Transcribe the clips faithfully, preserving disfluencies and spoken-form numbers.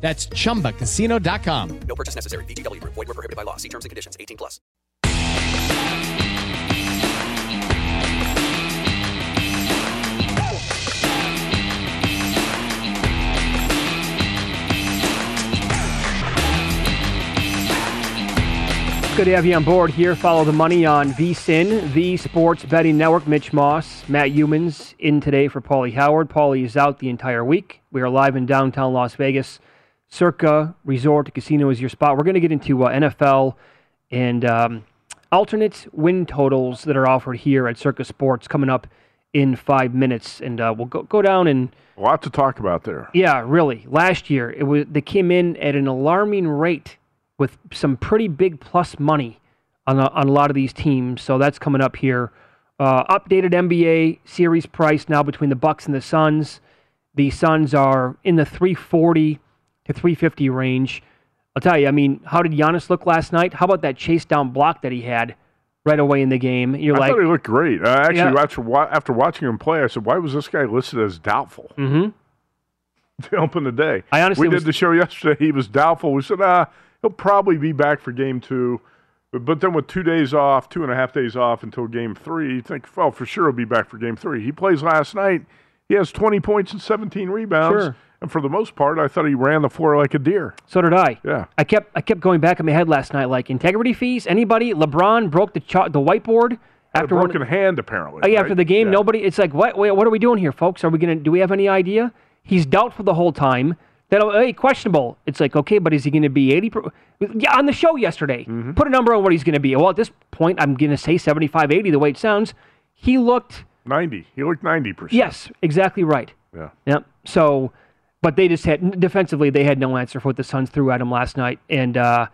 That's chumba casino dot com. No purchase necessary. V G W Group. Void where prohibited by law. See terms and conditions. eighteen plus. Good to have you on board here. Follow the money on V S I N, the Sports Betting Network. Mitch Moss, Matt Youmans in today for Paulie Howard. Paulie is out the entire week. We are live in downtown Las Vegas. Circa Resort Casino is your spot. We're going to get into uh, N F L and um, alternate win totals that are offered here at Circa Sports coming up in five minutes, and uh, we'll go, go down and a lot to talk about there. Yeah, really. Last year, it was they came in at an alarming rate with some pretty big plus money on a, on a lot of these teams. So that's coming up here. Uh, updated N B A series price now between the Bucks and the Suns. The Suns are in the three forty. To three fifty range. I'll tell you, I mean, how did Giannis look last night? How about that chase down block that he had right away in the game? You're I like, thought he looked great. Uh, actually, yeah. after, after watching him play, I said, why was this guy listed as doubtful? Mm-hmm. To open the day. I honestly we was, did the show yesterday. He was doubtful. We said, ah, he'll probably be back for game two. But, but then with two days off, two and a half days off until game three, you think, well, for sure he'll be back for game three. He plays last night. He has twenty points and seventeen rebounds. Sure. And for the most part, I thought he ran the floor like a deer. So did I. Yeah. I kept I kept going back in my head last night, like integrity fees. Anybody? LeBron broke the cho- the whiteboard after a broken one, hand, apparently. Uh, yeah, right? After the game, yeah. Nobody. It's like, what? What are we doing here, folks? Are we gonna? Do we have any idea? He's doubtful the whole time. That hey, questionable. It's like, okay, but is he going to be eighty? Per- yeah, on the show yesterday, mm-hmm. Put a number on what he's going to be. Well, at this point, I'm going to say seventy-five, eighty. The way it sounds, he looked ninety. He looked ninety percent. Yes, exactly right. Yeah. Yeah. So. But they just had, defensively, they had no answer for what the Suns threw at him last night. And, uh,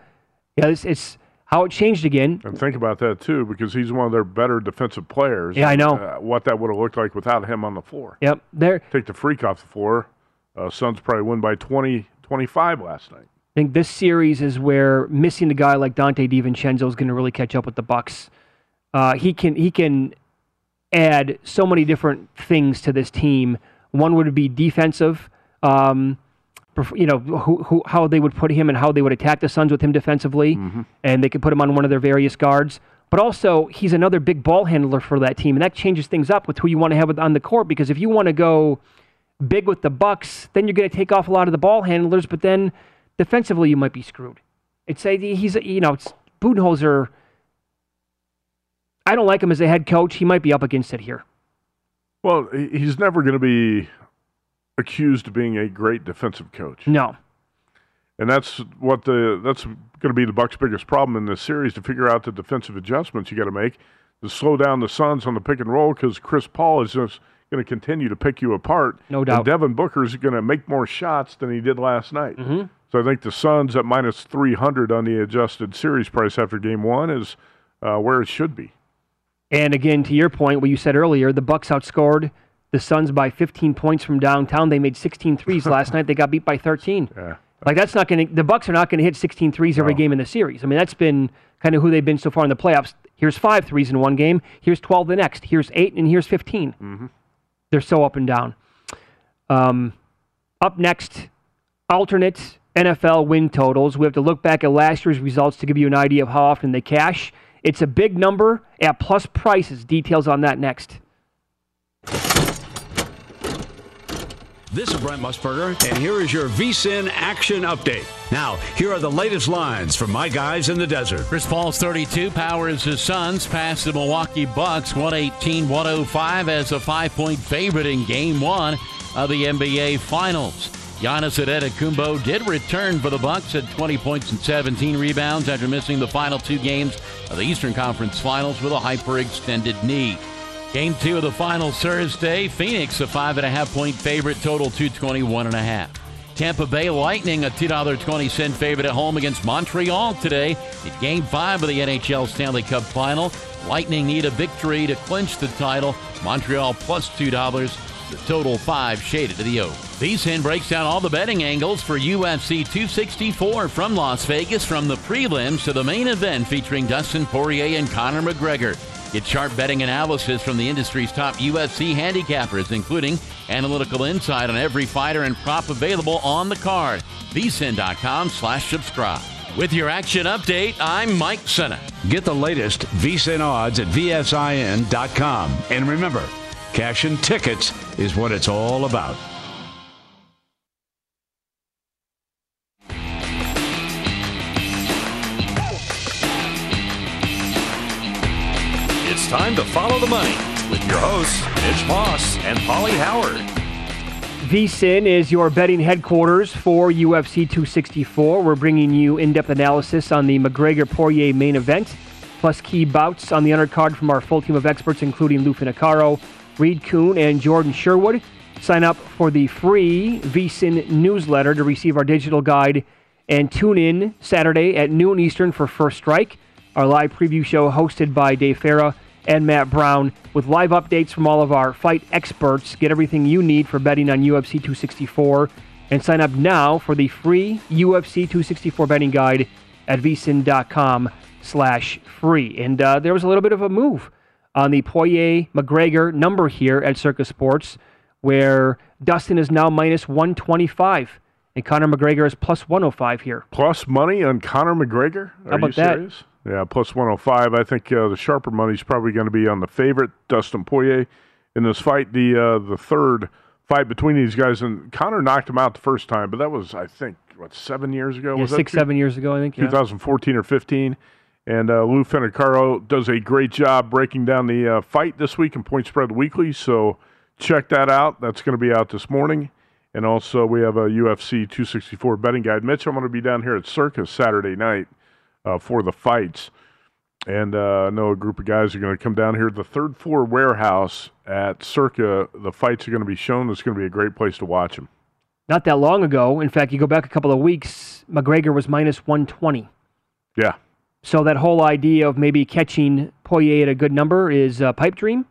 yeah, it's, it's how it changed again. And think about that, too, because he's one of their better defensive players. Yeah, and, I know. Uh, what that would have looked like without him on the floor. Yep. They're, Take the freak off the floor. Uh, Suns probably won by twenty, twenty-five last night. I think this series is where missing a guy like Dante DiVincenzo is going to really catch up with the Bucks. Uh, he can he can add so many different things to this team. One would be defensive. Um, you know, who, who, how they would put him and how they would attack the Suns with him defensively, mm-hmm. and they could put him on one of their various guards. But also, he's another big ball handler for that team, and that changes things up with who you want to have on the court, because if you want to go big with the Bucks, then you're going to take off a lot of the ball handlers, but then defensively you might be screwed. It's a, he's a, you know, it's Budenholzer. I don't like him as a head coach. He might be up against it here. Well, he's never going to be accused of being a great defensive coach. No. And that's what the that's going to be the Bucks' biggest problem in this series, to figure out the defensive adjustments you got to make to slow down the Suns on the pick and roll, because Chris Paul is just going to continue to pick you apart. No doubt. And Devin Booker is going to make more shots than he did last night. Mm-hmm. So I think the Suns at minus three hundred on the adjusted series price after game one is uh, where it should be. And again, to your point, what you said earlier, the Bucks outscored the Suns by fifteen points from downtown. They made sixteen threes last night. They got beat by thirteen. Yeah. Like, that's not going to, the Bucks are not going to hit sixteen threes every no. game in the series. I mean, that's been kind of who they've been so far in the playoffs. Here's five threes in one game. Here's twelve the next. Here's eight, and here's fifteen. Mm-hmm. They're so up and down. Um, up next, alternate N F L win totals. We have to look back at last year's results to give you an idea of how often they cash. It's a big number at plus prices. Details on that next. This is Brent Musburger, and here is your V S I N Action Update. Now, here are the latest lines from my guys in the desert. Chris Paul's thirty-two, powers his Suns past the Milwaukee Bucks, one eighteen to one oh five as a five-point favorite in Game one of the N B A Finals. Giannis Antetokounmpo did return for the Bucks at twenty points and seventeen rebounds after missing the final two games of the Eastern Conference Finals with a hyperextended knee. Game two of the finals Thursday, Phoenix a five and a half point favorite, total two twenty-one and a half. Tampa Bay Lightning a two twenty favorite at home against Montreal today at Game five of the N H L Stanley Cup Final. Lightning need a victory to clinch the title. Montreal plus two dollars, the total five shaded to the over. V S I N breaks down all the betting angles for U F C two sixty-four from Las Vegas, from the prelims to the main event featuring Dustin Poirier and Conor McGregor. Get sharp betting analysis from the industry's top U F C handicappers, including analytical insight on every fighter and prop available on the card. V S I N dot com slash subscribe. With your action update, I'm Mike Senna. Get the latest V S I N odds at V S I N dot com. And remember, cashing tickets is what it's all about. Time to follow the money with your hosts, Mitch Moss and Paulie Howard. V S I N is your betting headquarters for U F C two sixty-four. We're bringing you in-depth analysis on the McGregor-Poirier main event, plus key bouts on the undercard from our full team of experts, including Lou Finnecaro, Reed Kuhn, and Jordan Sherwood. Sign up for the free V S I N newsletter to receive our digital guide, and tune in Saturday at noon Eastern for First Strike, our live preview show hosted by Dave Farah and Matt Brown, with live updates from all of our fight experts. Get everything you need for betting on U F C two sixty-four, and sign up now for the free U F C two sixty-four betting guide at vsin.com slash free. And uh, there was a little bit of a move on the Poirier-McGregor number here at Circa Sports, where Dustin is now minus one twenty-five, and Conor McGregor is plus one oh five here. Plus money on Conor McGregor? Are How about you serious? That? Yeah, plus one oh five. I think uh, the sharper money's probably going to be on the favorite, Dustin Poirier, in this fight. The uh, the third fight between these guys, and Conor knocked him out the first time, but that was, I think, what, seven years ago? Yeah, was six, that two, seven years ago, I think. Yeah. twenty fourteen or fifteen. And uh, Lou Finnecaro does a great job breaking down the uh, fight this week in Point Spread Weekly, so check that out. That's going to be out this morning. And also we have a U F C two sixty-four betting guide. Mitch, I'm going to be down here at Circa Saturday night. Uh, for the fights, and uh, I know a group of guys are going to come down here. The third floor warehouse at Circa, the fights are going to be shown. It's going to be a great place to watch them. Not that long ago, in fact, you go back a couple of weeks, McGregor was minus one twenty. Yeah. So that whole idea of maybe catching Poirier at a good number is a pipe dream?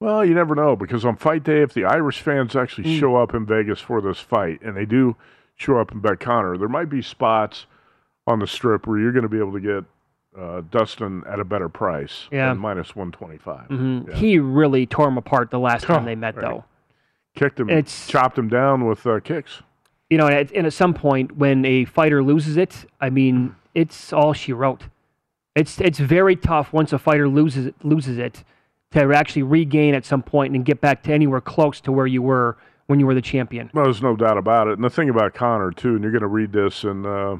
Well, you never know, because on fight day, if the Irish fans actually mm. show up in Vegas for this fight, and they do show up and bet Conor, there might be spots on the strip where you're going to be able to get uh, Dustin at a better price, yeah, than minus one twenty-five. Mm-hmm. Yeah. He really tore him apart the last time oh, they met, right. though. Kicked him, it's, chopped him down with uh, kicks. You know, and at, and at some point when a fighter loses it, I mean, it's all she wrote. It's it's very tough once a fighter loses loses it to actually regain at some point and get back to anywhere close to where you were when you were the champion. Well, there's no doubt about it. And the thing about Conor, too, and you're going to read this and uh,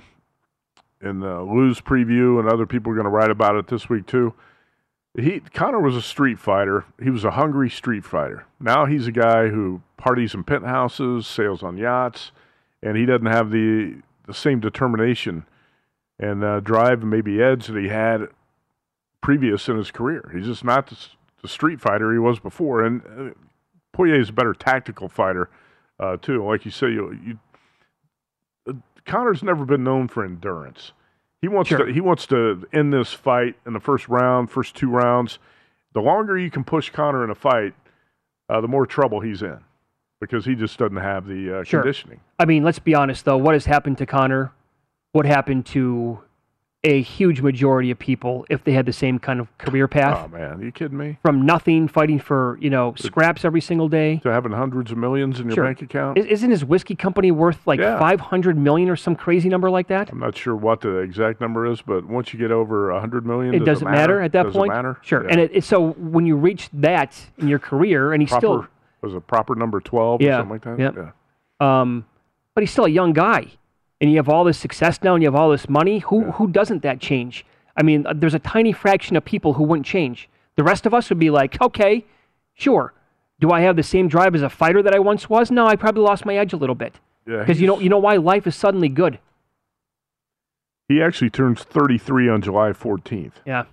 in the Lou's preview, and other people are going to write about it this week too. He Conor was a street fighter. He was a hungry street fighter. Now he's a guy who parties in penthouses, sails on yachts, and he doesn't have the the same determination and uh, drive and maybe edge that he had previous in his career. He's just not the, the street fighter he was before. And uh, Poirier is a better tactical fighter, uh, too. Like you say, you, you uh, Conor's never been known for endurance. He wants sure. to he wants to end this fight in the first round, first two rounds. The longer you can push Conor in a fight, uh, the more trouble he's in, because he just doesn't have the uh, sure. conditioning. I mean, let's be honest, though. What has happened to Conor? What happened to a huge majority of people if they had the same kind of career path? Oh, man. Are you kidding me? From nothing, fighting for, you know, scraps every single day, to having hundreds of millions in your sure. bank account. Isn't his whiskey company worth like yeah. five hundred million dollars or some crazy number like that? I'm not sure what the exact number is, but once you get over one hundred million dollars, it does doesn't matter, matter at that does point. It matter? Sure. Yeah. And it, it, so when you reach that in your career, and he's proper, still... Was a proper number twelve yeah, or something like that? Yeah. yeah. Um, but he's still a young guy. And you have all this success now, and you have all this money. Who yeah. who doesn't that change? I mean, there's a tiny fraction of people who wouldn't change. The rest of us would be like, okay, sure. Do I have the same drive as a fighter that I once was? No, I probably lost my edge a little bit. Yeah. Because you know you know why life is suddenly good. He actually turns thirty-three on July fourteenth. Yeah.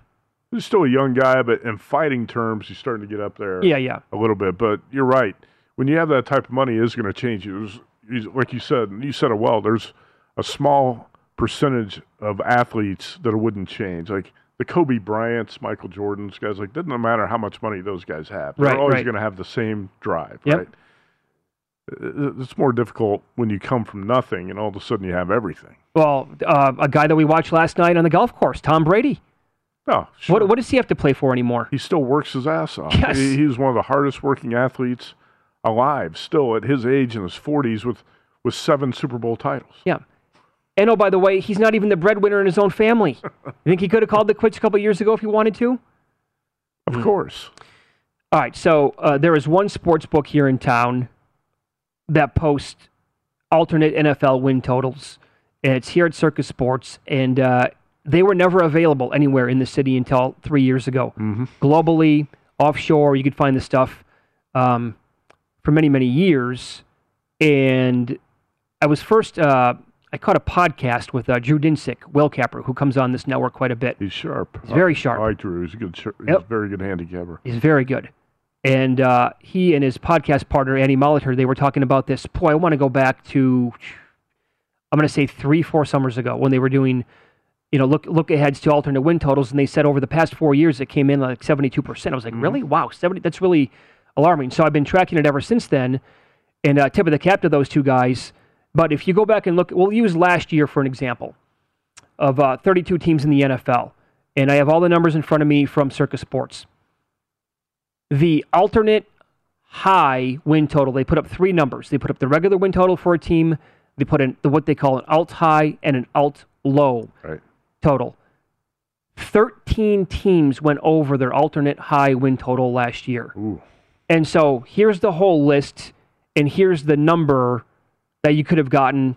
He's still a young guy, but in fighting terms, he's starting to get up there. Yeah, yeah. A little bit, but you're right. When you have that type of money, it is going to change you. Like you said, you said it well. There's a small percentage of athletes that wouldn't change. Like the Kobe Bryants, Michael Jordans, guys, like, doesn't matter how much money those guys have. They're right, always right. going to have the same drive, yep. right? It's more difficult when you come from nothing and all of a sudden you have everything. Well, uh, a guy that we watched last night on the golf course, Tom Brady. Oh, sure. What, what does he have to play for anymore? He still works his ass off. Yes. He, he's one of the hardest working athletes alive still at his age in his forties with, with seven Super Bowl titles. Yeah. And, oh, by the way, he's not even the breadwinner in his own family. You think he could have called it quits a couple of years ago if he wanted to? Of mm. course. All right, so uh, there is one sports book here in town that posts alternate N F L win totals, and it's here at Circa Sports, and uh, they were never available anywhere in the city until three years ago. Mm-hmm. Globally, offshore, you could find this stuff um, for many, many years, and I was first... Uh, I caught a podcast with uh, Drew Dinsick, Will Capper, who comes on this network quite a bit. He's sharp. He's very sharp. I like Drew. He's a good, he's yep. a very good handicapper. He's very good. And uh, he and his podcast partner, Andy Molitor, they were talking about this. Boy, I want to go back to, I'm going to say three, four summers ago when they were doing, you know, look look aheads to alternate win totals. And they said over the past four years, it came in like seventy-two percent. I was like, mm-hmm. really? Wow, seventy That's really alarming. So I've been tracking it ever since then. And uh, tip of the cap to those two guys. But if you go back and look, we'll use last year for an example of uh, thirty-two teams in the N F L. And I have all the numbers in front of me from Circa Sports. The alternate high win total, they put up three numbers. They put up the regular win total for a team. They put in the, what they call an alt high and an alt low right. total. thirteen teams went over their alternate high win total last year. Ooh. And so here's the whole list, and here's the number that you could have gotten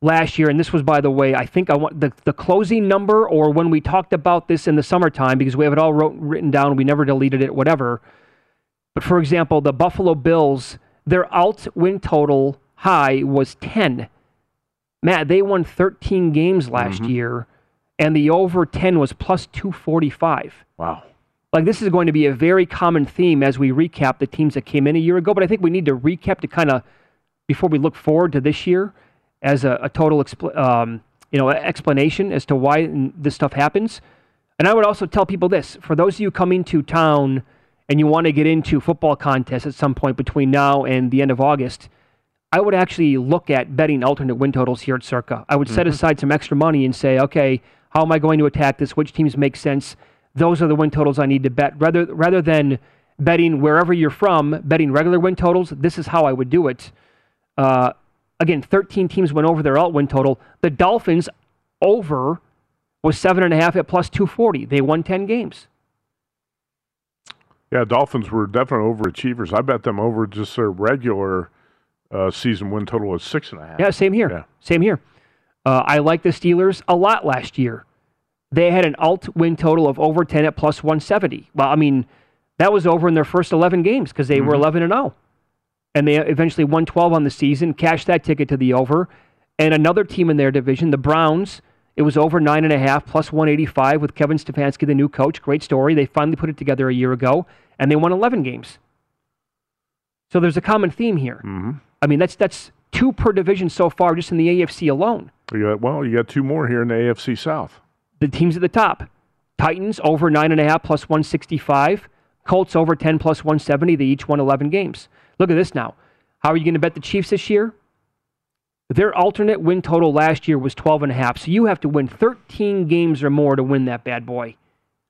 last year. And this was, by the way, I think I want the, the closing number, or when we talked about this in the summertime, because we have it all wrote, written down. We never deleted it, whatever. But for example, the Buffalo Bills, their alt win total high was ten. Matt, they won thirteen games last mm-hmm. year, and the over ten was plus two forty-five. Wow. Like, this is going to be a very common theme as we recap the teams that came in a year ago, but I think we need to recap to kind of before we look forward to this year as a, a total expl- um, you know, explanation as to why this stuff happens. And I would also tell people this. For those of you coming to town and you want to get into football contests at some point between now and the end of August, I would actually look at betting alternate win totals here at Circa. I would mm-hmm. set aside some extra money and say, okay, how am I going to attack this? Which teams make sense? Those are the win totals I need to bet. Rather, rather than betting wherever you're from, betting regular win totals, this is how I would do it. Uh, again, thirteen teams went over their alt win total. The Dolphins over was seven and a half at plus two forty. They won ten games. Yeah, Dolphins were definite overachievers. I bet them over just their regular uh, season win total was six and a half. Yeah, same here. Yeah. Same here. Uh, I like the Steelers a lot last year. They had an alt win total of over ten at plus one seventy. Well, I mean, that was over in their first eleven games because they mm-hmm. were eleven and oh. And they eventually won twelve on the season, cashed that ticket to the over. and another team in their division, the Browns. It was over nine and a half, plus one eighty-five with Kevin Stefanski, the new coach. Great story. They finally put it together a year ago, and they won eleven games. So there's a common theme here. Mm-hmm. I mean, that's that's two per division so far just in the A F C alone. You got, well, you got two more here in the A F C South. The teams at the top. Titans over nine and a half, plus one sixty-five. Colts over ten, plus one seventy. They each won eleven games. Look at this now. How are you going to bet the Chiefs this year? Their alternate win total last year was twelve and a half, so you have to win thirteen games or more to win that bad boy.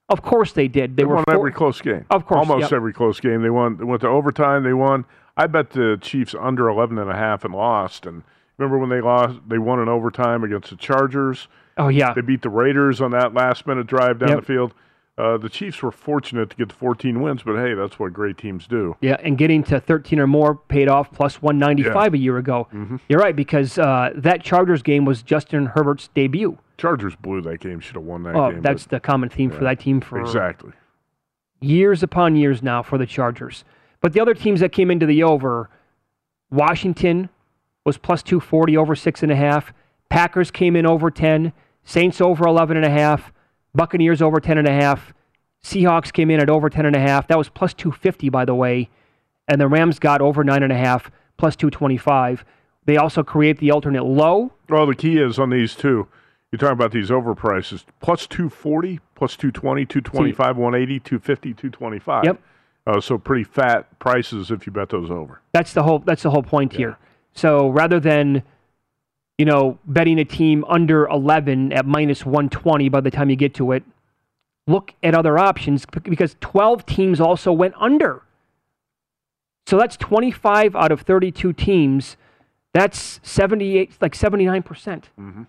Of course they did. They, they were won four- every close game. Of course. Almost yep. every close game. They won. They went to overtime. They won. I bet the Chiefs under eleven and a half and lost. And remember when they lost, they won in overtime against the Chargers. Oh, yeah. They beat the Raiders on that last-minute drive down yep. the field. Uh, the Chiefs were fortunate to get the fourteen wins, but hey, that's what great teams do. Yeah, and getting to thirteen or more paid off plus one ninety-five yeah. a year ago. Mm-hmm. You're right, because uh, that Chargers game was Justin Herbert's debut. Chargers blew that game, should have won that oh, game. That's but, the common theme yeah, for that team for exactly. years upon years now for the Chargers. But the other teams that came into the over, Washington was plus two forty over six and a half. Packers came in over ten. Saints over eleven and a half. Buccaneers over ten and a half. Seahawks came in at over ten and a half. That was plus two fifty, by the way. And the Rams got over nine and a half, plus two twenty-five. They also create the alternate low. Well, the key is on these two. You're talking about these overprices. Plus two forty, plus two twenty, two twenty-five, so you, one eighty, two fifty, two twenty-five. Yep. Uh, so pretty fat prices if you bet those over. That's the whole, that's the whole point yeah. here. So rather than... you know, betting a team under eleven at minus one twenty by the time you get to it, look at other options because twelve teams also went under. So that's twenty-five out of thirty-two teams. That's seventy-eight, like seventy-nine percent. Mm-hmm.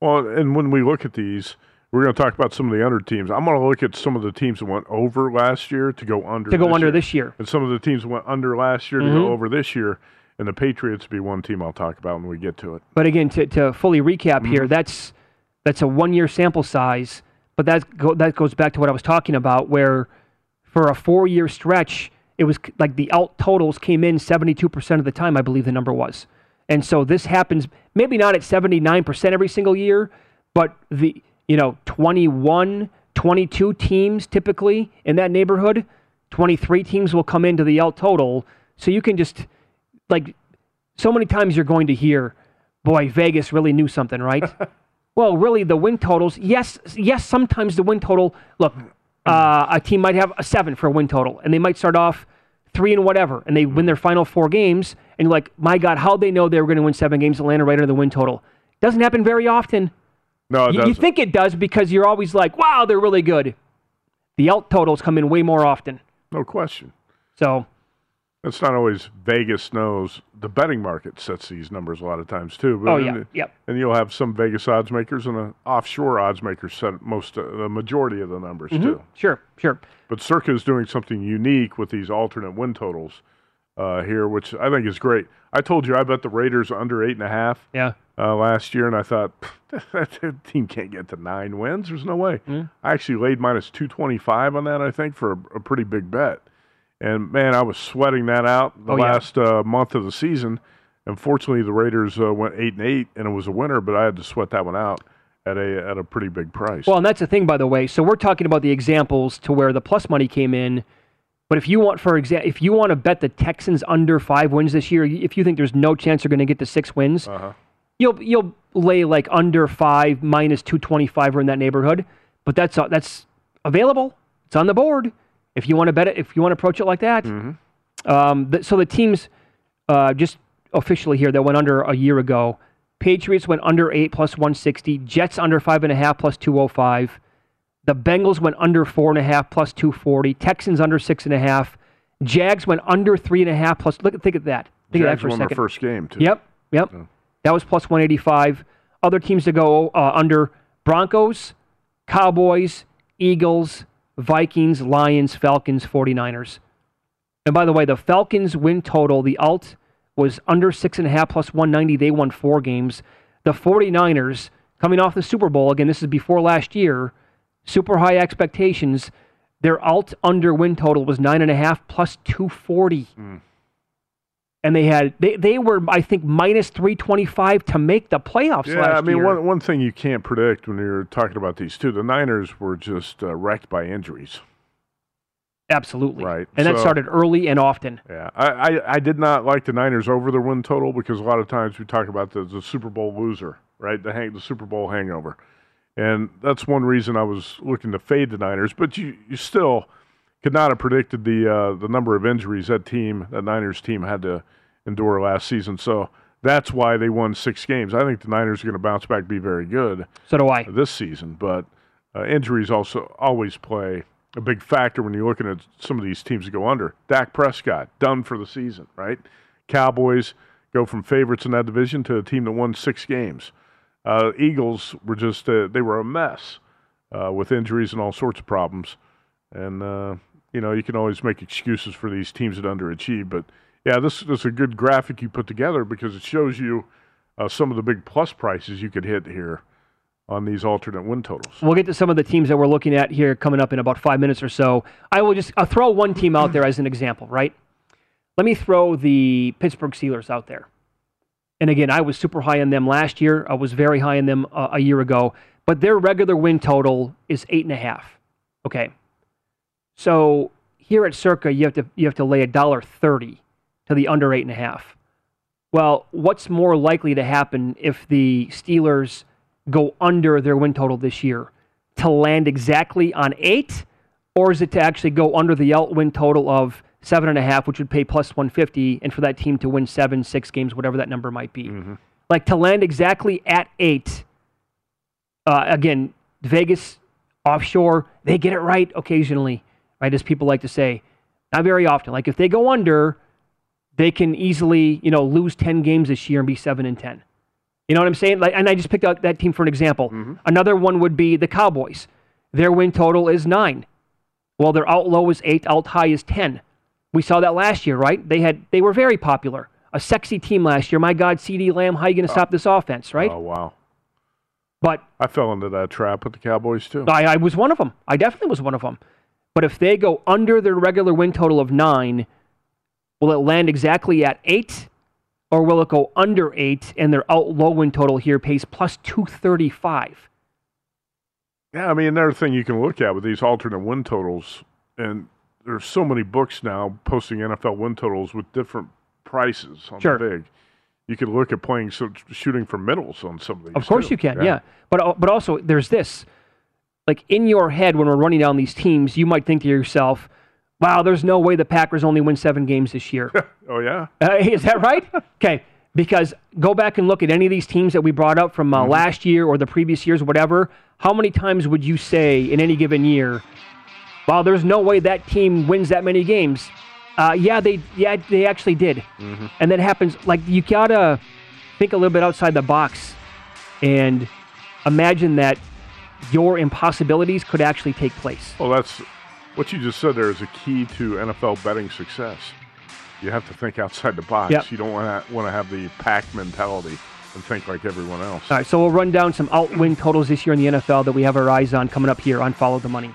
Well, and when we look at these, we're going to talk about some of the under teams. I'm going to look at some of the teams that went over last year to go under. To go this under year. this year. And some of the teams that went under last year mm-hmm. to go over this year. And the Patriots will be one team I'll talk about when we get to it. But again, to, to fully recap mm-hmm. here, that's that's a one-year sample size, but that go, that goes back to what I was talking about, where for a four-year stretch, it was like the out totals came in seventy-two percent of the time, I believe the number was. And so this happens maybe not at seventy-nine percent every single year, but the you know twenty-one, twenty-two teams typically in that neighborhood, twenty-three teams will come into the out total, so you can just... like, so many times you're going to hear, boy, Vegas really knew something, right? Well, really, the win totals, yes, yes. sometimes the win total, look, uh, a team might have a seven for a win total, and they might start off three and whatever, and they win their final four games, and you're like, my God, how'd they know they were going to win seven games and land right under the win total? Doesn't happen very often. No, it you, doesn't. You think it does because you're always like, wow, they're really good. The out totals come in way more often. No question. So... it's not always Vegas knows. The betting market sets these numbers a lot of times, too. But oh, yeah, the, yep. And you'll have some Vegas odds makers and an offshore odds maker set most, uh, the majority of the numbers, mm-hmm. too. Sure, sure. But Circa is doing something unique with these alternate win totals uh, here, which I think is great. I told you I bet the Raiders under eight and a half yeah. uh, last year, and I thought, that team can't get to nine wins. There's no way. Mm-hmm. I actually laid minus two twenty-five on that, I think, for a, a pretty big bet. And, man, I was sweating that out the oh, last yeah. uh, month of the season. Unfortunately, the Raiders uh, went eight and eight, and it was a winner, but I had to sweat that one out at a at a pretty big price. Well, and that's the thing, by the way. So we're talking about the examples to where the plus money came in. But if you want, for exa- if you want to bet the Texans under five wins this year, if you think there's no chance they're going to get to six wins, uh-huh. you'll you'll lay like under five minus two twenty-five or in that neighborhood. But that's uh, that's available. It's on the board. If you want to bet it, if you want to approach it like that. Mm-hmm. Um, th- so the teams, uh, just officially here, that went under a year ago, Patriots went under eight plus one sixty, Jets under five and a half plus two oh five, the Bengals went under four and a half plus two forty, Texans under six and a half, Jags went under three and a half plus, look, think of that. Think Jags of that for a second. Won their first game, too. Yep, yep. So. That was plus one eighty-five. Other teams to go uh, under, Broncos, Cowboys, Eagles, Vikings, Lions, Falcons, 49ers. And by the way, the Falcons win total, the alt was under six and a half plus one ninety. They won four games. The 49ers, coming off the Super Bowl, again, this is before last year, super high expectations. Their alt under win total was nine and a half plus two forty. Mm. And they had they, they were, I think, minus three twenty-five to make the playoffs yeah, last year. Yeah, I mean, year. one one thing you can't predict when you're talking about these two, the Niners were just uh, wrecked by injuries. Absolutely. Right. And so, that started early and often. Yeah. I, I, I did not like the Niners over their win total because a lot of times we talk about the, the Super Bowl loser, right, the, hang, the Super Bowl hangover. And that's one reason I was looking to fade the Niners. But you, you still could not have predicted the uh, the number of injuries that team, that Niners team, had to endure last season. So that's why they won six games. I think the Niners are going to bounce back, be very good. So do I. This season. But uh, injuries also always play a big factor when you're looking at some of these teams that go under. Dak Prescott, done for the season, right? Cowboys go from favorites in that division to a team that won six games. Uh, Eagles were just, uh, they were a mess uh, with injuries and all sorts of problems. And, uh, you know, you can always make excuses for these teams that underachieve. But, yeah, this, this is a good graphic you put together because it shows you uh, some of the big plus prices you could hit here on these alternate win totals. We'll get to some of the teams that we're looking at here coming up in about five minutes or so. I will just I'll throw one team out there as an example, right? Let me throw the Pittsburgh Steelers out there. And again, I was super high on them last year. I was very high on them uh, a year ago. But their regular win total is eight and a half. Okay. So here at Circa, you have to you have to lay a dollar thirty to the under eight and a half. Well, what's more likely to happen if the Steelers go under their win total this year? To land exactly on eight, or is it to actually go under the win total of seven and a half, which would pay plus one fifty, and for that team to win seven, six games, whatever that number might be? Mm-hmm. Like to land exactly at eight. Uh, again, Vegas offshore, they get it right occasionally. Right, as people like to say, not very often. Like if they go under, they can easily, you know, lose ten games this year and be seven and ten. You know what I'm saying? Like, and I just picked out that team for an example. Mm-hmm. Another one would be the Cowboys. Their win total is nine. Well, their out low is eight, out high is ten. We saw that last year, right? They had they were very popular, a sexy team last year. My God, CeeDee Lamb, how are you going to oh. stop this offense, right? Oh wow! But I fell into that trap with the Cowboys too. I, I was one of them. I definitely was one of them. But if they go under their regular win total of nine, will it land exactly at eight? Or will it go under eight and their out low win total here pays plus two thirty-five? Yeah, I mean, another thing you can look at with these alternate win totals, and there's so many books now posting N F L win totals with different prices on sure. the big. You could look at playing, so shooting for middles on some of these. Of course too. You can, yeah. yeah. But, but also, there's this. Like, in your head, when we're running down these teams, you might think to yourself, wow, there's no way the Packers only win seven games this year. Oh, yeah? Uh, is that right? Okay, because go back and look at any of these teams that we brought up from uh, mm-hmm. last year or the previous years, whatever. How many times would you say in any given year, wow, there's no way that team wins that many games? Uh, yeah, they yeah they actually did. Mm-hmm. And that happens. Like, you got to think a little bit outside the box and imagine that your impossibilities could actually take place. Well, that's what you just said there is a key to N F L betting success. You have to think outside the box. Yep. You don't want to want to have the pack mentality and think like everyone else. All right, so we'll run down some out win totals this year in the N F L that we have our eyes on coming up here on Follow the Money.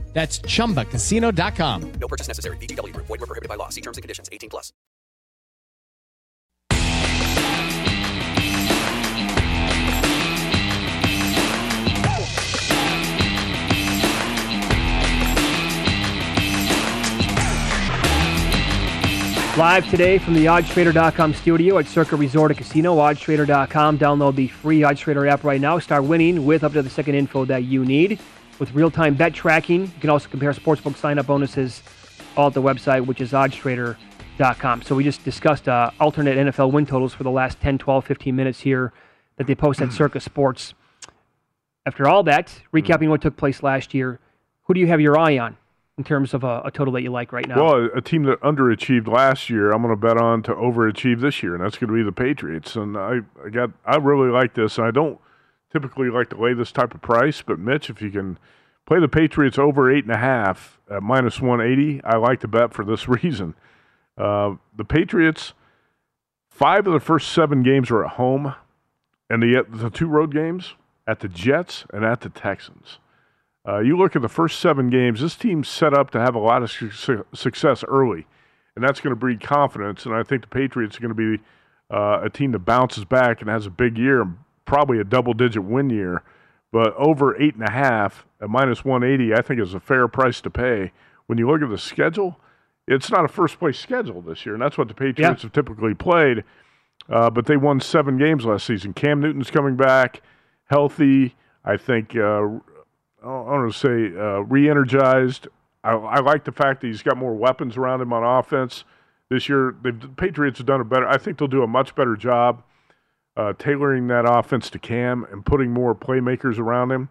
That's chumba casino dot com. No purchase necessary. V G W Group. Void where prohibited by law. See terms and conditions. eighteen plus. Live today from the odds trader dot com studio at Circa Resort Casino, odds trader dot com. Download the free OddsTrader app right now. Start winning with up to the second info that you need. With real-time bet tracking, you can also compare sportsbook sign-up bonuses all at the website, which is odds trader dot com. So we just discussed uh, alternate N F L win totals for the last ten, twelve, fifteen minutes here that they post at Circa Sports. After all that, recapping what took place last year, who do you have your eye on in terms of a, a total that you like right now? Well, a team that underachieved last year, I'm going to bet on to overachieve this year, and that's going to be the Patriots. And I, I got, I really like this, and I don't typically like to lay this type of price, but Mitch, if you can play the Patriots over eight and a half at minus one eighty, I like to bet for this reason. Uh, the Patriots, five of the first seven games are at home, and the, the two road games at the Jets and at the Texans. Uh, you look at the first seven games, this team's set up to have a lot of su- success early, and that's going to breed confidence, and I think the Patriots are going to be uh, a team that bounces back and has a big year, probably a double-digit win year, but over eight and a half at minus one eighty, I think is a fair price to pay. When you look at the schedule, it's not a first-place schedule this year, and that's what the Patriots yeah. have typically played, uh, but they won seven games last season. Cam Newton's coming back, healthy, I think, uh, I want to say uh, re-energized. I, I like the fact that he's got more weapons around him on offense this year. They've, the Patriots have done a better – I think they'll do a much better job Uh, tailoring that offense to Cam and putting more playmakers around him.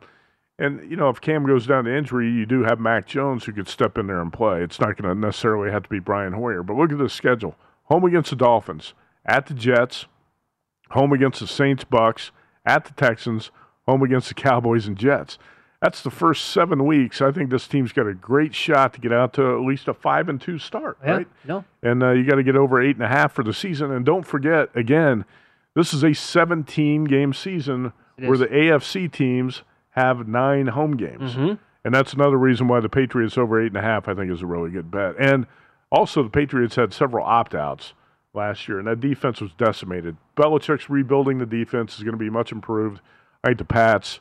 And, you know, if Cam goes down to injury, you do have Mac Jones who could step in there and play. It's not going to necessarily have to be Brian Hoyer. But look at the schedule. Home against the Dolphins, at the Jets, home against the Saints, Bucks, at the Texans, home against the Cowboys and Jets. That's the first seven weeks. I think this team's got a great shot to get out to at least a five and two start, yeah, right? No. And uh, you got to get over eight and a half for the season. And don't forget, again, this is a seventeen-game season where the A F C teams have nine home games. Mm-hmm. And that's another reason why the Patriots over eight and a half, I think, is a really good bet. And also the Patriots had several opt-outs last year, and that defense was decimated. Belichick's rebuilding the defense is going to be much improved. I think the Pats,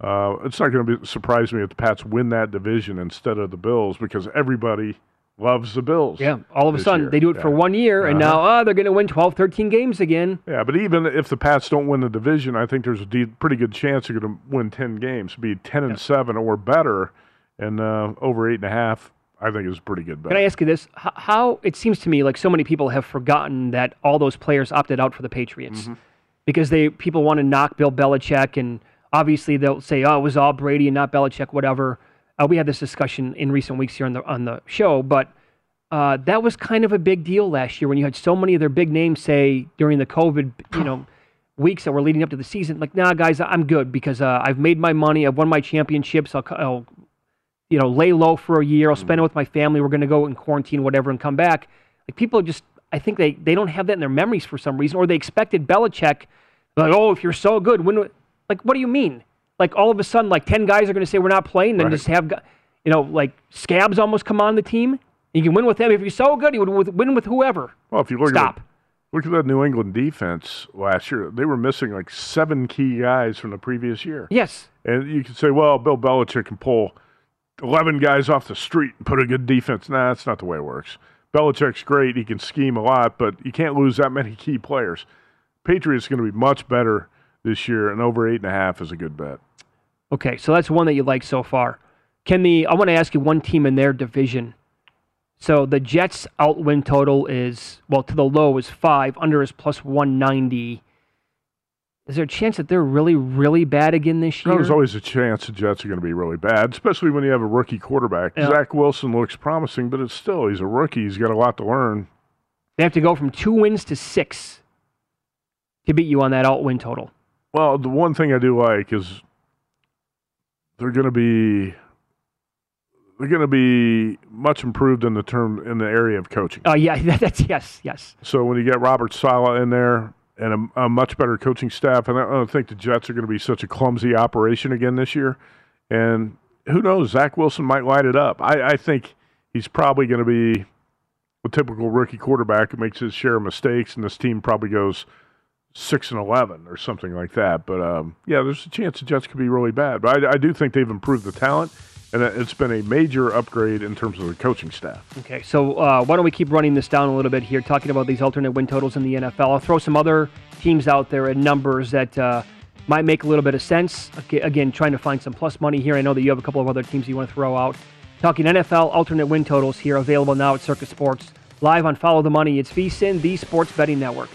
uh, it's not going to be, surprise me if the Pats win that division instead of the Bills because everybody loves the Bills. Yeah, all of a sudden, year. they do it yeah. for one year, uh-huh. and now oh, they're going to win twelve, thirteen games again. Yeah, but even if the Pats don't win the division, I think there's a de- pretty good chance they're going to win ten games, be ten and seven yeah. seven or better, and uh, over eight and a half, I think is pretty good bet. Can I ask you this? How, how it seems to me like so many people have forgotten that all those players opted out for the Patriots mm-hmm. because they people want to knock Bill Belichick, and obviously they'll say, oh, it was all Brady and not Belichick, whatever. Uh, we had this discussion in recent weeks here on the on the show, but uh, that was kind of a big deal last year when you had so many of their big names say during the COVID, you know, weeks that were leading up to the season, like, nah, guys, I'm good because uh, I've made my money, I've won my championships, I'll, I'll, you know, lay low for a year, I'll spend it with my family, we're going to go in quarantine, whatever, and come back. Like people just, I think they, they don't have that in their memories for some reason, or they expected Belichick, like, oh, if you're so good, when, like, what do you mean? Like all of a sudden, like ten guys are going to say we're not playing, and right. just have, you know, like scabs almost come on the team. You can win with them if you're so good. You would win with whoever. Well, if you look Stop. at the, look at that New England defense last year, they were missing like seven key guys from the previous year. Yes, and you could say, well, Bill Belichick can pull eleven guys off the street and put a good defense. Nah, that's not the way it works. Belichick's great. He can scheme a lot, but you can't lose that many key players. Patriots are going to be much better this year, and over eight and a half is a good bet. Okay, so that's one that you like so far. Can the I want to ask you one team in their division. So the Jets' out-win total is, well, to the low is five. Under is plus one ninety. Is there a chance that they're really, really bad again this year? There's always a chance the Jets are going to be really bad, especially when you have a rookie quarterback. Yeah. Zach Wilson looks promising, but it's still, he's a rookie. He's got a lot to learn. They have to go from two wins to six to beat you on that out-win total. Well, the one thing I do like is they're going to be they're going to be much improved in the term in the area of coaching. Oh uh, yeah, that, that's yes, yes. So when you get Robert Saleh in there and a, a much better coaching staff, and I don't think the Jets are going to be such a clumsy operation again this year. And who knows, Zach Wilson might light it up. I, I think he's probably going to be a typical rookie quarterback who makes his share of mistakes, and this team probably goes Six and eleven or something like that, but um, yeah, there's a chance the Jets could be really bad. But I, I do think they've improved the talent, and it's been a major upgrade in terms of the coaching staff. Okay, so uh, why don't we keep running this down a little bit here, talking about these alternate win totals in the N F L. I'll throw some other teams out there and numbers that uh, might make a little bit of sense. Okay, again, trying to find some plus money here. I know that you have a couple of other teams you want to throw out. Talking N F L alternate win totals here, available now at Circa Sports live on Follow the Money. It's V S I N, the Sports Betting Network.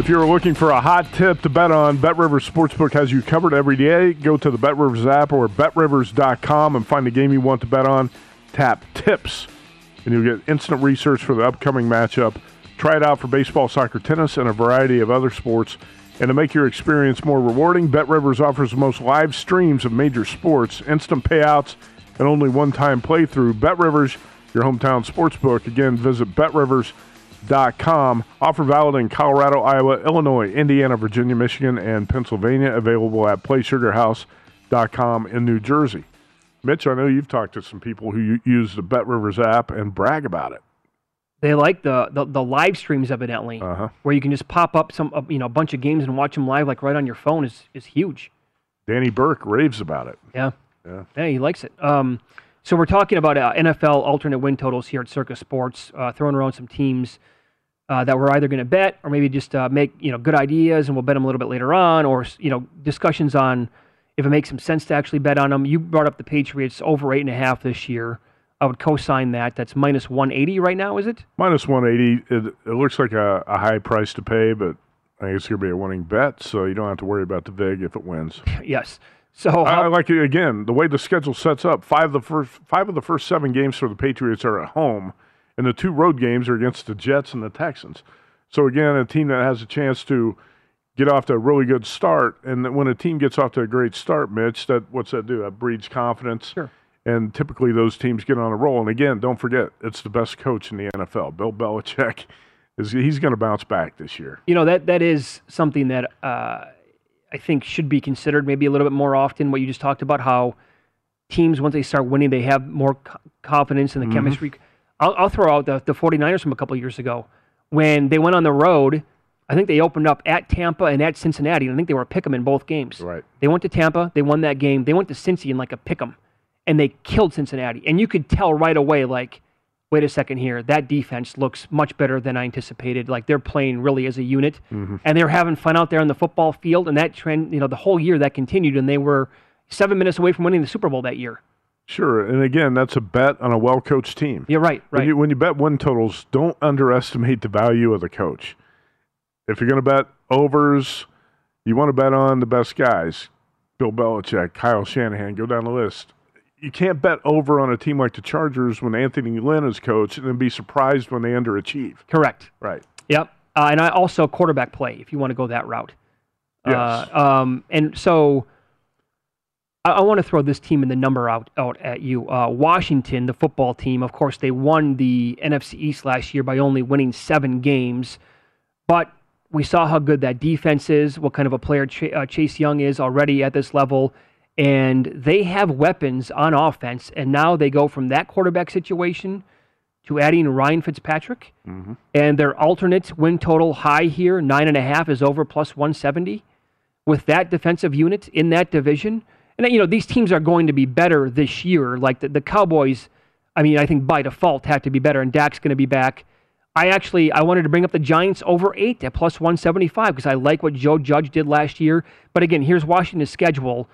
If you're looking for a hot tip to bet on, BetRivers Sportsbook has you covered every day. Go to the BetRivers app or bet rivers dot com and find the game you want to bet on. Tap tips, and you'll get instant research for the upcoming matchup. Try it out for baseball, soccer, tennis, and a variety of other sports. And to make your experience more rewarding, BetRivers offers the most live streams of major sports, instant payouts, and only one-time playthrough. BetRivers, your hometown sportsbook. Again, visit bet rivers dot com. Offer valid in Colorado, Iowa, Illinois, Indiana, Virginia, Michigan, and Pennsylvania. Available at play sugar house dot com in New Jersey. Mitch, I know you've talked to some people who use the BetRivers app and brag about it. They like the the, the live streams, evidently, uh-huh. where you can just pop up some uh, you know a bunch of games and watch them live, like right on your phone, is is huge. Danny Burke raves about it. Yeah, yeah, yeah he likes it. Um, So we're talking about uh, N F L alternate win totals here at Circa Sports, uh, throwing around some teams uh, that we're either going to bet or maybe just uh, make you know good ideas, and we'll bet them a little bit later on, or you know discussions on if it makes some sense to actually bet on them. You brought up the Patriots over eight and a half this year. I would co-sign that. That's minus one eighty right now, is it? Minus one eighty. It, it looks like a, a high price to pay, but I think it's going to be a winning bet, so you don't have to worry about the vig if it wins. Yes. So uh, I like it again. The way the schedule sets up, five of the first five of the first seven games for the Patriots are at home, and the two road games are against the Jets and the Texans. So again, a team that has a chance to get off to a really good start, and when a team gets off to a great start, Mitch, that what's that do? That breeds confidence, sure. And typically those teams get on a roll. And again, don't forget, it's the best coach in the N F L, Bill Belichick. Is he's going to bounce back this year? You know that that is something that. Uh, I think should be considered maybe a little bit more often, what you just talked about, how teams, once they start winning, they have more co- confidence in the mm-hmm. chemistry. I'll, I'll throw out the, the 49ers from a couple years ago. When they went on the road, I think they opened up at Tampa and at Cincinnati, and I think they were a pick'em in both games. Right. They went to Tampa, they won that game. They went to Cincy in like a pick'em, and they killed Cincinnati. And you could tell right away, like, wait a second here, that defense looks much better than I anticipated. Like, they're playing really as a unit, mm-hmm. and they're having fun out there on the football field, and that trend, you know, the whole year that continued, and they were seven minutes away from winning the Super Bowl that year. Sure, and again, that's a bet on a well-coached team. Yeah, right, right. When you, when you bet win totals, don't underestimate the value of the coach. If you're going to bet overs, you want to bet on the best guys. Bill Belichick, Kyle Shanahan, go down the list. You can't bet over on a team like the Chargers when Anthony Lynn is coach and then be surprised when they underachieve. Correct. Right. Yep. Uh, and I also quarterback play, if you want to go that route. Yes. Uh, um, and so I, I want to throw this team and the number out, out at you. Uh, Washington, the football team, of course, they won the N F C East last year by only winning seven games. But we saw how good that defense is, what kind of a player Ch- uh, Chase Young is already at this level. And they have weapons on offense, and now they go from that quarterback situation to adding Ryan Fitzpatrick. Mm-hmm. And their alternate win total high here, nine and a half, is over plus one seventy. With that defensive unit in that division, and you know, these teams are going to be better this year. Like the, the Cowboys, I mean, I think by default have to be better, and Dak's going to be back. I actually, I wanted to bring up the Giants over eight at plus one seventy-five because I like what Joe Judge did last year. But again, here's Washington's schedule.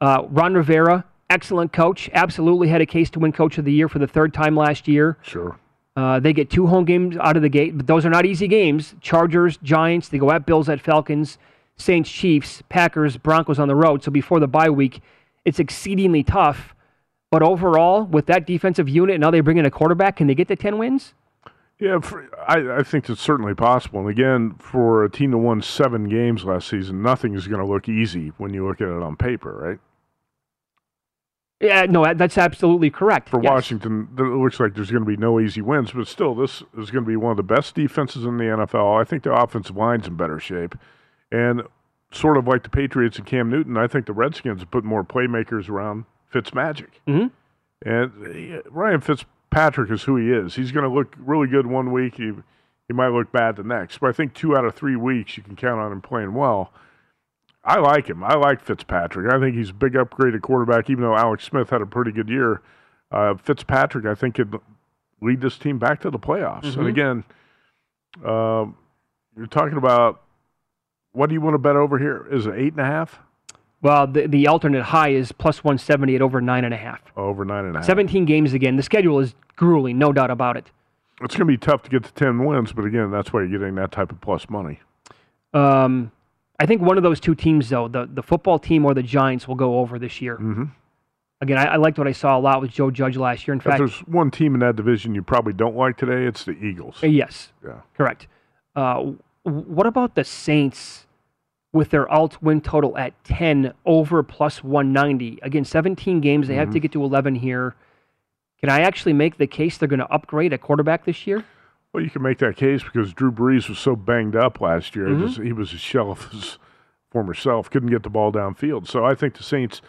Uh, Ron Rivera, excellent coach, absolutely had a case to win Coach of the Year for the third time last year. Sure. Uh, they get two home games out of the gate, but those are not easy games. Chargers, Giants, they go at Bills, at Falcons, Saints, Chiefs, Packers, Broncos on the road. So before the bye week, it's exceedingly tough. But overall, with that defensive unit, now they bring in a quarterback. Can they get to ten wins? Yeah, for, I, I think that's certainly possible. And again, for a team that won seven games last season, nothing is going to look easy when you look at it on paper, right? Yeah, no, that's absolutely correct. For yes. Washington, it looks like there's going to be no easy wins, but still, this is going to be one of the best defenses in the N F L. I think the offensive line's in better shape. And sort of like the Patriots and Cam Newton, I think the Redskins put more playmakers around Fitzmagic. Mm-hmm. And Ryan Fitzpatrick is who he is. He's going to look really good one week. He, he might look bad the next. But I think two out of three weeks you can count on him playing well. I like him. I like Fitzpatrick. I think he's a big upgrade at quarterback, even though Alex Smith had a pretty good year. Uh, Fitzpatrick, I think, could lead this team back to the playoffs. Mm-hmm. And again, uh, you're talking about, what do you want to bet over here? Is it eight and a half? Well, the, the alternate high is plus one seventy at over nine and a half. Over nine and a half. seventeen games again. The schedule is grueling, no doubt about it. It's going to be tough to get to ten wins, but again, that's why you're getting that type of plus money. Um. I think one of those two teams, though, the, the football team or the Giants, will go over this year. Mm-hmm. Again, I, I liked what I saw a lot with Joe Judge last year. In fact, if there's one team in that division you probably don't like today, it's the Eagles. Yes, yeah, correct. Uh, what about the Saints with their alt win total at ten over plus one ninety? Again, seventeen games. They mm-hmm. have to get to eleven here. Can I actually make the case they're going to upgrade a quarterback this year? Well, you can make that case because Drew Brees was so banged up last year. Mm-hmm. Just, he was a shell of his former self, couldn't get the ball downfield. So I think the Saints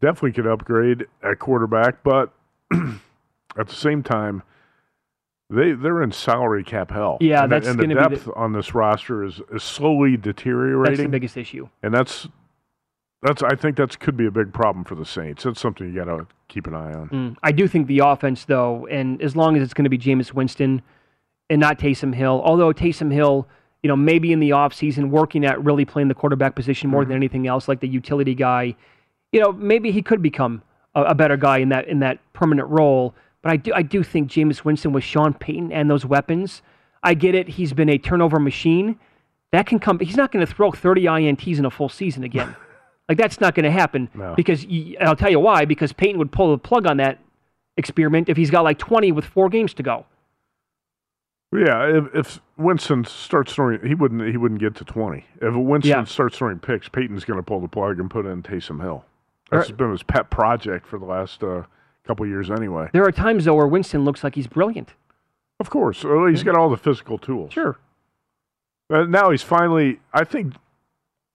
definitely could upgrade at quarterback, but at the same time, they, they're in salary cap hell. Yeah, and that's the, and the depth be the, on this roster is, is slowly deteriorating. That's the biggest issue. And that's, that's I think that could be a big problem for the Saints. That's something you got to keep an eye on. Mm. I do think the offense, though, and as long as it's going to be Jameis Winston and not Taysom Hill, although Taysom Hill, you know, maybe in the offseason working at really playing the quarterback position more mm-hmm. than anything else, like the utility guy, you know, maybe he could become a, a better guy in that in that permanent role. But I do I do think Jameis Winston with Sean Payton and those weapons, I get it. He's been a turnover machine. That can come. He's not going to throw thirty I N Ts in a full season again. Like that's not going to happen. No. Because you, and I'll tell you why. Because Payton would pull the plug on that experiment if he's got like twenty with four games to go. Yeah, if, if Winston starts throwing, he wouldn't he wouldn't get to twenty. If Winston yeah. starts throwing picks, Peyton's going to pull the plug and put in Taysom Hill. That's right. Been his pet project for the last uh, couple years anyway. There are times, though, where Winston looks like he's brilliant. Of course. Well, he's got all the physical tools. Sure. But now he's finally, I think,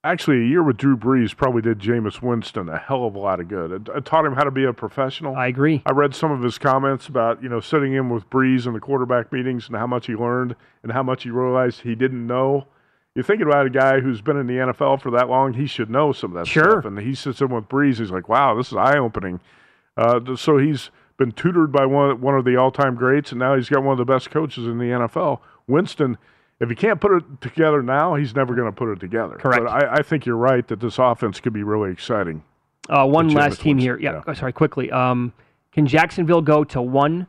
actually a year with Drew Brees probably did Jameis Winston a hell of a lot of good. It taught him how to be a professional. I agree. I read some of his comments about, you know, sitting in with Brees in the quarterback meetings and how much he learned and how much he realized he didn't know. You're thinking about a guy who's been in the N F L for that long, he should know some of that sure. stuff. And he sits in with Brees, he's like, wow, this is eye-opening. Uh, so he's been tutored by one, one of the all-time greats, and now he's got one of the best coaches in the N F L. Winston, if he can't put it together now, he's never going to put it together. Correct. But I, I think you're right that this offense could be really exciting. Uh, one last team here. Yeah, yeah. Oh, sorry, quickly. Um, can Jacksonville go to one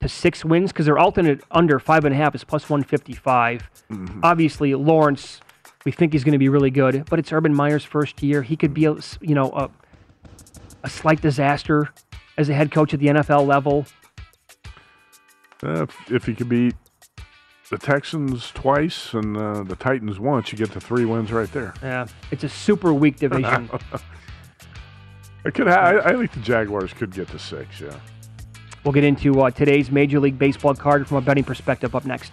to six wins? Because their alternate under five and a half is plus one fifty-five. Mm-hmm. Obviously, Lawrence, we think he's going to be really good, but it's Urban Meyer's first year. He could be, a, you know, a, a slight disaster as a head coach at the N F L level. Uh, if, if he could be the Texans twice and uh, the Titans once, you get the three wins right there. Yeah, it's a super weak division. I, could, I, I think the Jaguars could get to six, yeah. We'll get into uh, today's Major League Baseball card from a betting perspective up next.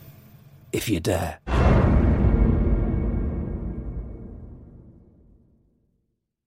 If you dare.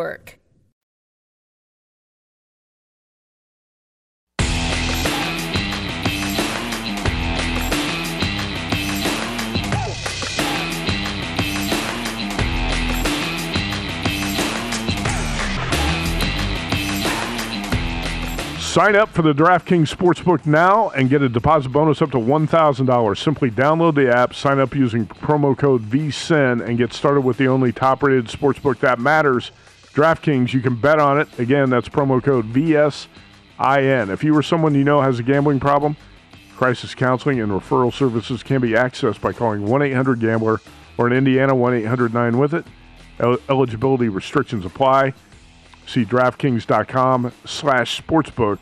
Work. Sign up for the DraftKings Sportsbook now and get a deposit bonus up to one thousand dollars. Simply download the app, sign up using promo code V S I N, and get started with the only top-rated sportsbook that matters, DraftKings. You can bet on it. Again, that's promo code V S I N. If you or someone you know has a gambling problem, crisis counseling and referral services can be accessed by calling one eight hundred gambler or in Indiana, one eight hundred nine with it. El- eligibility restrictions apply. See DraftKings dot com slash sportsbook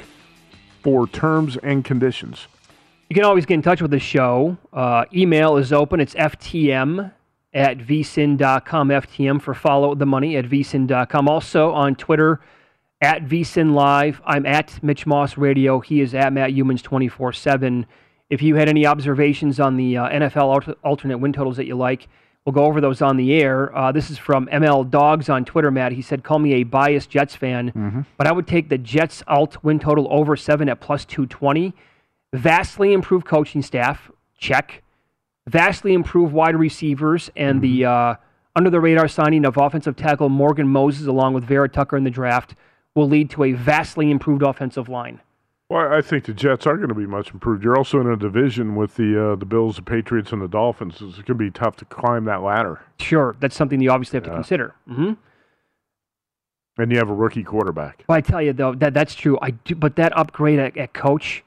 for terms and conditions. You can always get in touch with the show. Uh, email is open. It's F T M. At V S I N dot com, F T M for follow the money at V S I N dot com. Also on Twitter, at V S I N Live. I'm at Mitch Moss Radio. He is at Matt Youmans twenty-four seven. If you had any observations on the uh, N F L alternate win totals that you like, we'll go over those on the air. Uh, this is from M L Dogs on Twitter, Matt. He said, call me a biased Jets fan, mm-hmm. but I would take the Jets alt win total over seven at plus two twenty. Vastly improved coaching staff. Check. Vastly improved wide receivers and the uh, under-the-radar signing of offensive tackle Morgan Moses along with Vera Tucker in the draft will lead to a vastly improved offensive line. Well, I think the Jets are going to be much improved. You're also in a division with the uh, the Bills, the Patriots, and the Dolphins. It's going to be tough to climb that ladder. Sure. That's something you obviously have yeah. to consider. Mm-hmm. And you have a rookie quarterback. Well, I tell you, though, that that's true. I do, but that upgrade at, at coach...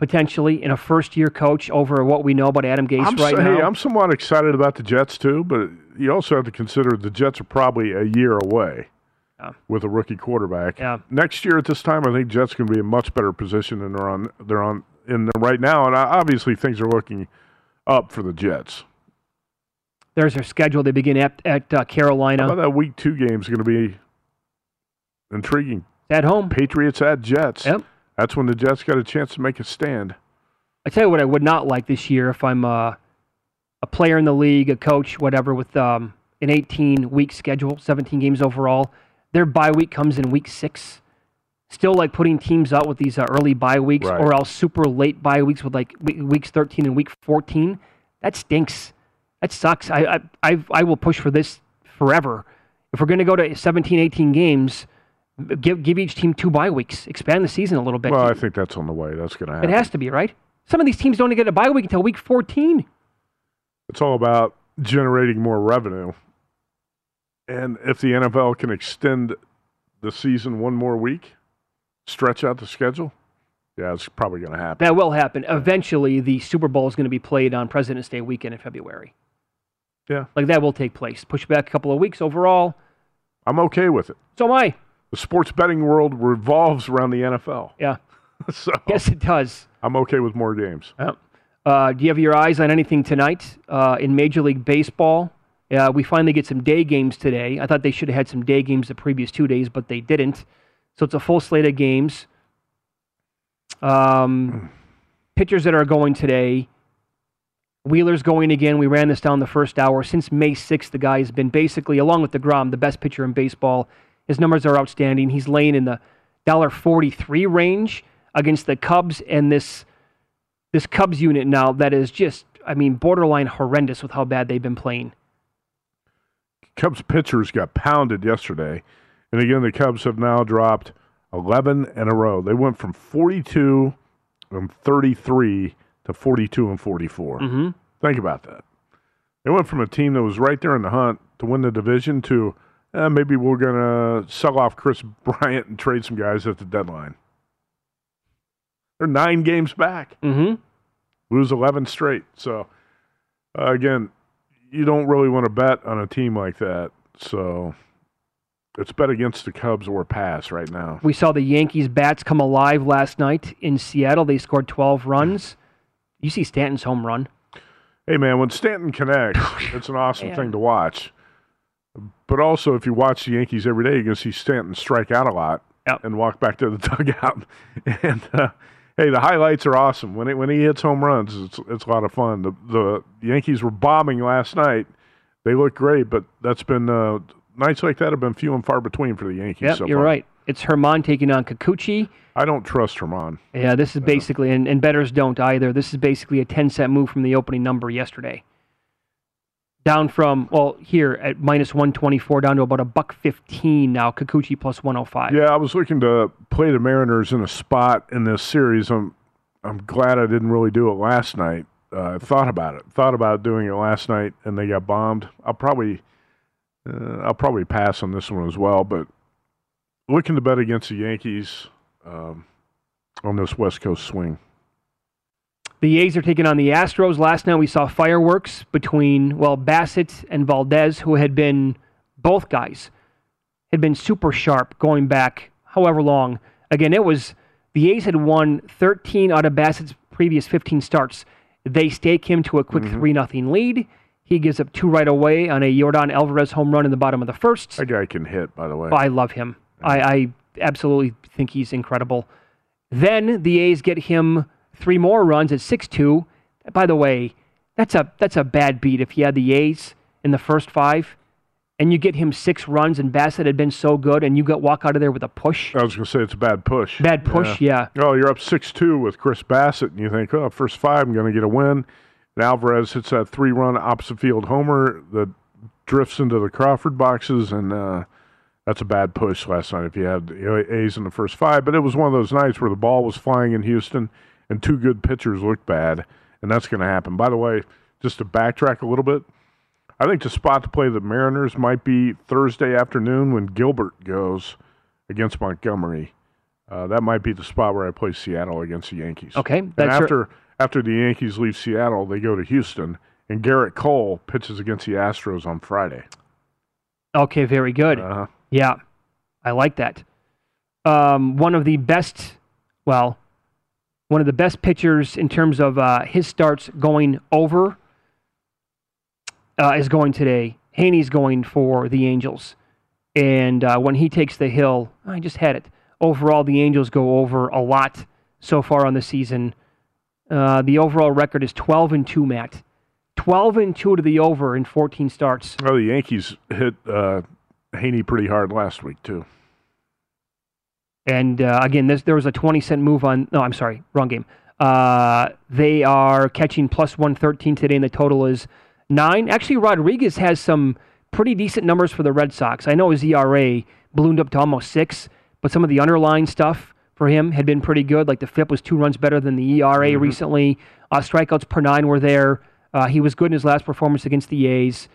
potentially, in a first-year coach over what we know about Adam Gase I'm right so, now. Hey, I'm somewhat excited about the Jets, too, but you also have to consider the Jets are probably a year away yeah. with a rookie quarterback. Yeah. Next year at this time, I think Jets can be in a much better position than they're on they're on in the, right now, and obviously things are looking up for the Jets. There's their schedule. They begin at, at uh, Carolina. How about that week two game is going to be intriguing? At home. Patriots at Jets. Yep. That's when the Jets got a chance to make a stand. I tell you what I would not like this year if I'm a, a player in the league, a coach, whatever, with um, an eighteen-week schedule, seventeen games overall. their bye week comes in week six. Still like putting teams out with these uh, early bye weeks, right, or else super late bye weeks with like weeks thirteen and week fourteen. That stinks. That sucks. I I I've, I will push for this forever. If we're going to go to seventeen, eighteen games, give give each team two bye weeks. Expand the season a little bit. Well, I think that's on the way. That's going to happen. It has to be, right? Some of these teams don't even get a bye week until week fourteen. It's all about generating more revenue. And if the N F L can extend the season one more week, stretch out the schedule? Yeah, it's probably going to happen. That will happen. Eventually, the Super Bowl is going to be played on President's Day weekend in February. Yeah. Like, that will take place. Push back a couple of weeks overall. I'm okay with it. So am I. The sports betting world revolves around the N F L. Yeah. So yes, it does. I'm okay with more games. Yeah. Uh, do you have your eyes on anything tonight uh, in Major League Baseball? Uh, we finally get some day games today. I thought they should have had some day games the previous two days, but they didn't. So it's a full slate of games. Um, pitchers that are going today. Wheeler's going again. We ran this down the first hour. Since May sixth, the guy has been basically, along with DeGrom, the best pitcher in baseball. His numbers are outstanding. He's laying in the one forty-three range against the Cubs and this this Cubs unit now that is just, I mean, borderline horrendous with how bad they've been playing. Cubs pitchers got pounded yesterday. And again, the Cubs have now dropped eleven in a row. They went from forty-two and thirty-three to forty-two and forty-four. Mm-hmm. Think about that. They went from a team that was right there in the hunt to win the division to eh, maybe we're going to sell off Chris Bryant and trade some guys at the deadline. They're nine games back. Mm-hmm. Lose eleven straight. So, uh, again, you don't really want to bet on a team like that. So... it's bet against the Cubs or pass right now. We saw the Yankees' bats come alive last night in Seattle. They scored twelve runs. You see Stanton's home run. Hey, man, when Stanton connects, it's an awesome man. thing to watch. But also, if you watch the Yankees every day, you're going to see Stanton strike out a lot yep. and walk back to the dugout. And, uh, hey, the highlights are awesome. When, it, when he hits home runs, it's, it's a lot of fun. The, the Yankees were bombing last night. They looked great, but that's been uh, – nights like that have been few and far between for the Yankees. Yep, so you're far. right. It's Herman taking on Kikuchi. I don't trust Herman. Yeah, this is basically, yeah. and, and bettors don't either, this is basically a ten-cent move from the opening number yesterday. Down from, well, here at minus one twenty-four, down to about a buck fifteen now, Kikuchi plus one oh five. Yeah, I was looking to play the Mariners in a spot in this series. I'm, I'm glad I didn't really do it last night. Uh, I thought about it. Thought about doing it last night, and they got bombed. I'll probably... Uh, I'll probably pass on this one as well, but looking to bet against the Yankees um, on this West Coast swing. The A's are taking on the Astros. Last night we saw fireworks between, well, Bassitt and Valdez, who had been, both guys, had been super sharp going back however long. Again, it was, the A's had won thirteen out of Bassitt's previous fifteen starts. They stake him to a quick mm-hmm. three nothing lead. He gives up two right away on a Yordan Alvarez home run in the bottom of the first. That guy can hit, by the way. I love him. I, I absolutely think he's incredible. Then the A's get him three more runs at six two. By the way, that's a that's a bad beat if you had the A's in the first five, and you get him six runs, and Bassitt had been so good, and you got walk out of there with a push. I was going to say it's a bad push. Bad push, yeah. yeah. Oh, you're up six two with Chris Bassitt, and you think, oh, first five, I'm going to get a win. And Alvarez hits that three-run opposite field homer that drifts into the Crawford boxes, and uh, that's a bad push last night if you had A's in the first five. But it was one of those nights where the ball was flying in Houston, and two good pitchers looked bad, and that's going to happen. By the way, just to backtrack a little bit, I think the spot to play the Mariners might be Thursday afternoon when Gilbert goes against Montgomery. Uh, that might be the spot where I play Seattle against the Yankees. Okay, that's and after. Your- After the Yankees leave Seattle, they go to Houston, and Garrett Cole pitches against the Astros on Friday. Okay, very good. Uh-huh. Yeah, I like that. Um, one of the best, well, one of the best pitchers in terms of uh, his starts going over uh, is going today. Haney's going for the Angels. And uh, when he takes the hill, I just had it. Overall, the Angels go over a lot so far on the season. Uh, the overall record is twelve and two, Matt. twelve and two to the over in fourteen starts. Oh, the Yankees hit uh, Haney pretty hard last week, too. And, uh, again, this, there was a twenty-cent move on... No, I'm sorry. Wrong game. Uh, they are catching plus one thirteen today, and the total is nine. Actually, Rodriguez has some pretty decent numbers for the Red Sox. I know his E R A ballooned up to almost six, but some of the underlying stuff for him had been pretty good. Like the F I P was two runs better than the E R A mm-hmm. recently. Uh, strikeouts per nine were there. Uh, he was good in his last performance against the A's.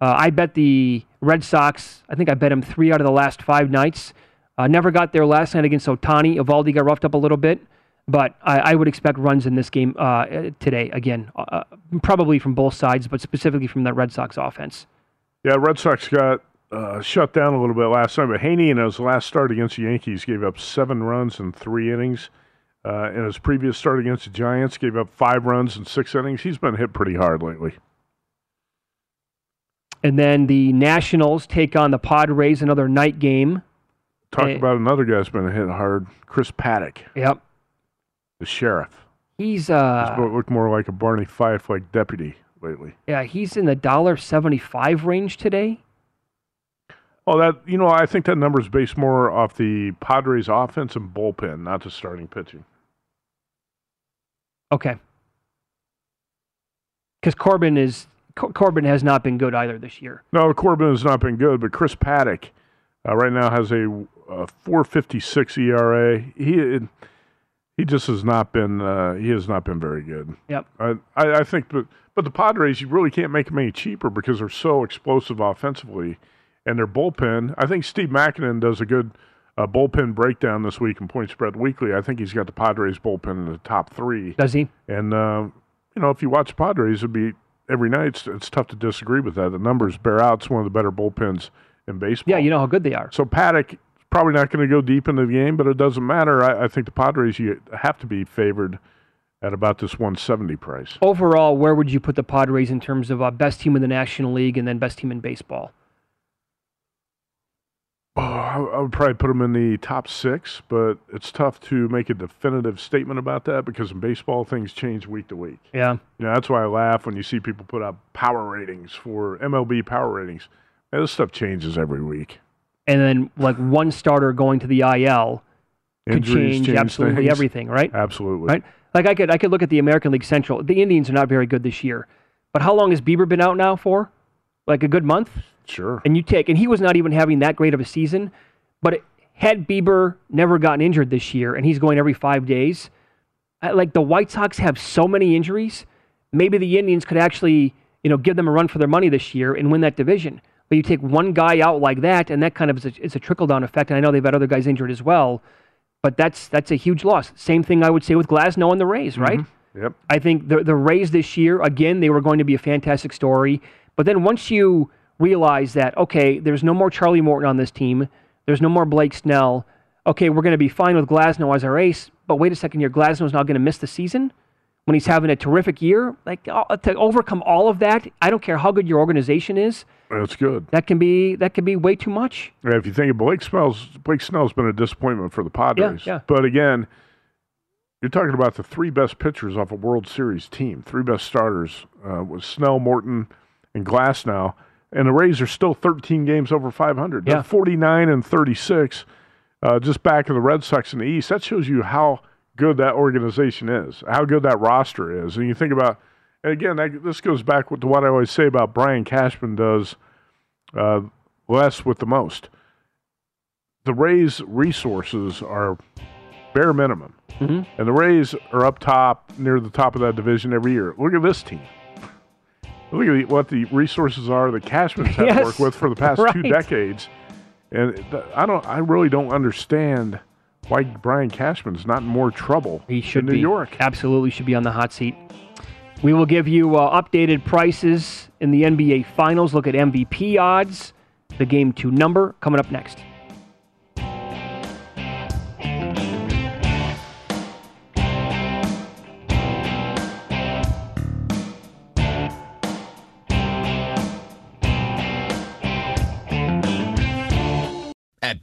Uh, I bet the Red Sox, I think I bet him three out of the last five nights. Uh, never got there last night against Ohtani. Evaldi got roughed up a little bit, but I, I would expect runs in this game uh, today, again, uh, probably from both sides, but specifically from that Red Sox offense. Yeah, Red Sox got uh, shut down a little bit last night, but Haney in his last start against the Yankees gave up seven runs in three innings. Uh, in his previous start against the Giants, gave up five runs in six innings. He's been hit pretty hard lately. And then the Nationals take on the Padres, another night game. Talk uh, about another guy that's been hit hard, Chris Paddack. Yep. The sheriff. He's uh. He's looked more like a Barney Fife-like deputy lately. Yeah, he's in the one dollar seventy-five range today. Oh, that you know, I think that number is based more off the Padres' offense and bullpen, not the starting pitching. Okay. Because Corbin is Cor- Corbin has not been good either this year. No, Corbin has not been good, but Chris Paddack uh, right now has a, a four fifty-six E R A. He. It, He just has not been. Uh, he has not been very good. Yep. I, I, I think, but but the Padres, you really can't make them any cheaper because they're so explosive offensively, and their bullpen. I think Steve Mackinnon does a good uh, bullpen breakdown this week in Point Spread Weekly. I think he's got the Padres bullpen in the top three. Does he? And uh, you know, if you watch Padres, it'd be every night. It's, it's tough to disagree with that. The numbers bear out. It's one of the better bullpens in baseball. Yeah, you know how good they are. So Paddack. Probably not going to go deep into the game, but it doesn't matter. I, I think the Padres you have to be favored at about this one seventy price. Overall, where would you put the Padres in terms of uh, best team in the National League and then best team in baseball? Oh, I, I would probably put them in the top six, but it's tough to make a definitive statement about that because in baseball, things change week to week. Yeah. You know, that's why I laugh when you see people put out power ratings for M L B power ratings. Man, this stuff changes every week. And then, like, one starter going to the I L could Injuries, change, change absolutely things. Everything, right? Absolutely. Right? Like, I could I could look at the American League Central. The Indians are not very good this year. But how long has Bieber been out now for? Like, a good month? Sure. And you take, and he was not even having that great of a season. But it, had Bieber never gotten injured this year, and he's going every five days, I, like, the White Sox have so many injuries, maybe the Indians could actually, you know, give them a run for their money this year and win that division. But you take one guy out like that, and that kind of is a, it's a trickle-down effect. And I know they've had other guys injured as well, but that's that's a huge loss. Same thing I would say with Glasnow and the Rays, right? Mm-hmm. Yep. I think the the Rays this year, again, they were going to be a fantastic story. But then once you realize that, okay, there's no more Charlie Morton on this team, there's no more Blake Snell, okay, we're going to be fine with Glasnow as our ace, but wait a second here, Glasnow's not going to miss the season when he's having a terrific year. Like, to overcome all of that, I don't care how good your organization is, that's good. That can be that can be way too much. Yeah, if you think of Blake Snell's, Blake Snell's been a disappointment for the Padres. Yeah, yeah. But again, you're talking about the three best pitchers off a World Series team, three best starters uh, with Snell, Morton, and Glasnow. And the Rays are still thirteen games over five hundred. Yeah. They're forty-nine and thirty-six, uh, just back of the Red Sox in the East. That shows you how good that organization is, how good that roster is. And you think about... And again, that, this goes back to what I always say about Brian Cashman does uh, less with the most. The Rays' resources are bare minimum. Mm-hmm. And the Rays are up top, near the top of that division every year. Look at this team. Look at the, what the resources are that Cashman's had yes. to work with for the past right. two decades. And th- I don't. I really don't understand why Brian Cashman's not in more trouble he should in New be. York. Absolutely should be on the hot seat. We will give you uh, updated prices in the N B A Finals. Look at M V P odds, the game two number, coming up next. At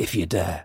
if you dare.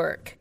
Work.